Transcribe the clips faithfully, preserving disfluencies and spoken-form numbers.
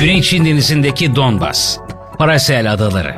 Güney Çin Denizi'ndeki Donbas, Paracel Adaları.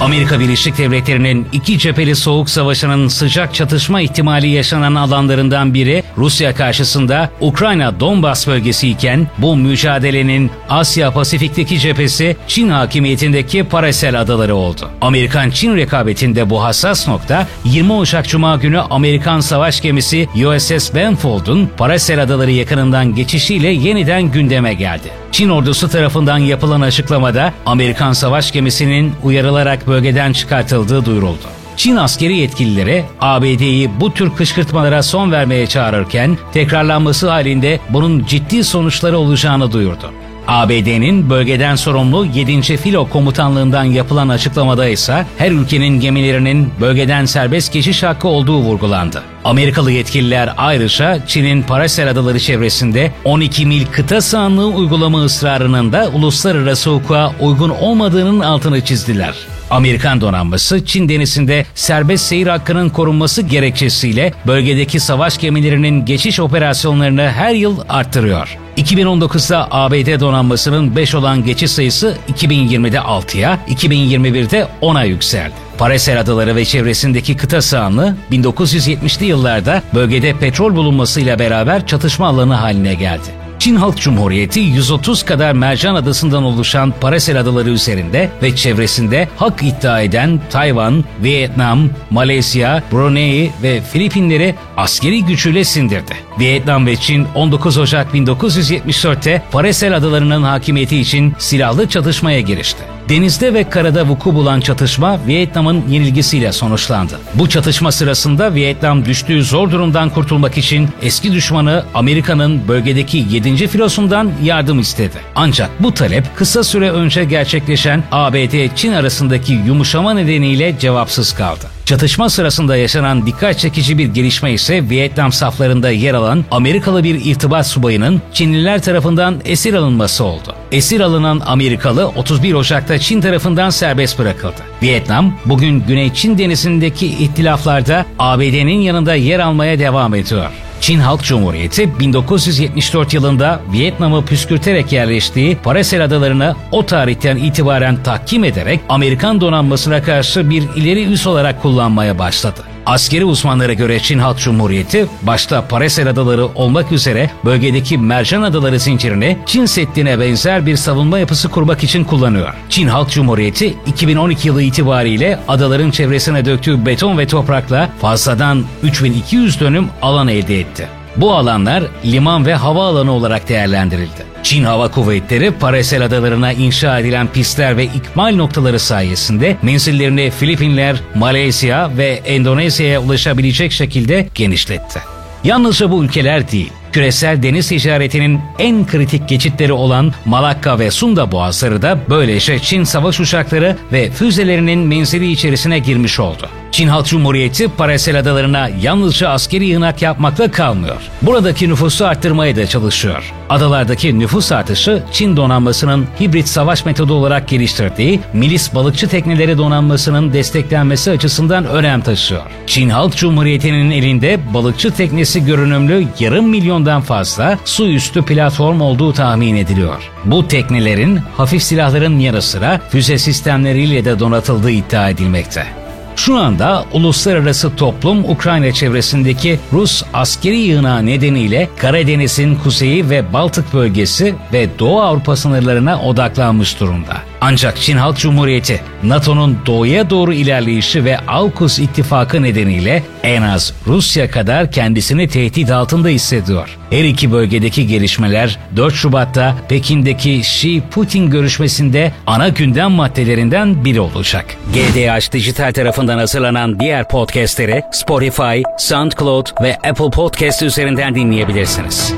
Amerika Birleşik Devletleri'nin iki cepheli soğuk savaşının sıcak çatışma ihtimali yaşanan alanlarından biri Rusya karşısında Ukrayna Donbas bölgesi iken bu mücadelenin Asya-Pasifik'teki cephesi Çin hakimiyetindeki Paracel Adaları oldu. Amerikan-Çin rekabetinde bu hassas nokta yirmi Ocak Cuma günü Amerikan savaş gemisi U S S Benfold'un Paracel Adaları yakınından geçişiyle yeniden gündeme geldi. Çin ordusu tarafından yapılan açıklamada Amerikan savaş gemisinin uyarılarak bölgeden çıkartıldığı duyuruldu. Çin askeri yetkilileri A B D'yi bu tür kışkırtmalara son vermeye çağırırken tekrarlanması halinde bunun ciddi sonuçları olacağını duyurdu. A B D'nin bölgeden sorumlu yedinci Filo Komutanlığından yapılan açıklamada ise her ülkenin gemilerinin bölgeden serbest geçiş hakkı olduğu vurgulandı. Amerikalı yetkililer ayrıca Çin'in Paracel Adaları çevresinde on iki mil kıta sahanlığı uygulama ısrarının da uluslararası hukuka uygun olmadığının altını çizdiler. Amerikan donanması Çin denizinde serbest seyir hakkının korunması gerekçesiyle bölgedeki savaş gemilerinin geçiş operasyonlarını her yıl arttırıyor. iki bin on dokuzda A B D donanmasının beş olan geçiş sayısı iki bin yirmide altıya, iki bin yirmi birde ona yükseldi. Paracel Adaları ve çevresindeki kıta sahanlığı bin dokuz yüz yetmişli yıllarda bölgede petrol bulunmasıyla beraber çatışma alanı haline geldi. Çin Halk Cumhuriyeti yüz otuz kadar Mercan Adası'ndan oluşan Paracel Adaları üzerinde ve çevresinde hak iddia eden Tayvan, Vietnam, Malezya, Brunei ve Filipinleri askeri güçüyle sindirdi. Vietnam ve Çin on dokuz Ocak bin dokuz yüz yetmiş dörtte Paracel Adaları'nın hakimiyeti için silahlı çatışmaya girişti. Denizde ve karada vuku bulan çatışma Vietnam'ın yenilgisiyle sonuçlandı. Bu çatışma sırasında Vietnam düştüğü zor durumdan kurtulmak için eski düşmanı Amerika'nın bölgedeki yedinci filosundan yardım istedi. Ancak bu talep kısa süre önce gerçekleşen A B D-Çin arasındaki yumuşama nedeniyle cevapsız kaldı. Çatışma sırasında yaşanan dikkat çekici bir gelişme ise Vietnam saflarında yer alan Amerikalı bir irtibat subayının Çinliler tarafından esir alınması oldu. Esir alınan Amerikalı otuz bir Ocak'ta Çin tarafından serbest bırakıldı. Vietnam bugün Güney Çin Denizi'ndeki ihtilaflarda A B D'nin yanında yer almaya devam ediyor. Çin Halk Cumhuriyeti bin dokuz yüz yetmiş dört yılında Vietnam'ı püskürterek yerleştiği Paracel Adaları'nı o tarihten itibaren tahkim ederek Amerikan donanmasına karşı bir ileri üs olarak kullanmaya başladı. Askeri uzmanlara göre Çin Halk Cumhuriyeti başta Paracel Adaları olmak üzere bölgedeki Mercan Adaları zincirini Çin Seddi'ne benzer bir savunma yapısı kurmak için kullanıyor. Çin Halk Cumhuriyeti iki bin on iki yılı itibariyle adaların çevresine döktüğü beton ve toprakla fazladan üç bin iki yüz dönüm alan elde etti. Bu alanlar liman ve havaalanı olarak değerlendirildi. Çin Hava Kuvvetleri Paracel Adaları'na inşa edilen pistler ve ikmal noktaları sayesinde menzillerini Filipinler, Malezya ve Endonezya'ya ulaşabilecek şekilde genişletti. Yalnızca bu ülkeler değil, küresel deniz ticaretinin en kritik geçitleri olan Malakka ve Sunda Boğazları da böylece Çin savaş uçakları ve füzelerinin menzili içerisine girmiş oldu. Çin Halk Cumhuriyeti Paracel Adaları'na yalnızca askeri yığınak yapmakla kalmıyor. Buradaki nüfusu arttırmaya da çalışıyor. Adalardaki nüfus artışı Çin donanmasının hibrit savaş metodu olarak geliştirdiği milis balıkçı tekneleri donanmasının desteklenmesi açısından önem taşıyor. Çin Halk Cumhuriyeti'nin elinde balıkçı teknesi görünümlü yarım milyondan fazla su üstü platform olduğu tahmin ediliyor. Bu teknelerin hafif silahların yanı sıra füze sistemleriyle de donatıldığı iddia edilmekte. Şu anda uluslararası toplum Ukrayna çevresindeki Rus askeri yığınağı nedeniyle Karadeniz'in kuzeyi ve Baltık bölgesi ve Doğu Avrupa sınırlarına odaklanmış durumda. Ancak Çin Halk Cumhuriyeti, NATO'nun doğuya doğru ilerleyişi ve AUKUS ittifakı nedeniyle en az Rusya kadar kendisini tehdit altında hissediyor. Her iki bölgedeki gelişmeler dört Şubat'ta Pekin'deki Xi-Putin görüşmesinde ana gündem maddelerinden biri olacak. G D H Dijital tarafından hazırlanan diğer podcastleri Spotify, SoundCloud ve Apple Podcast üzerinden dinleyebilirsiniz.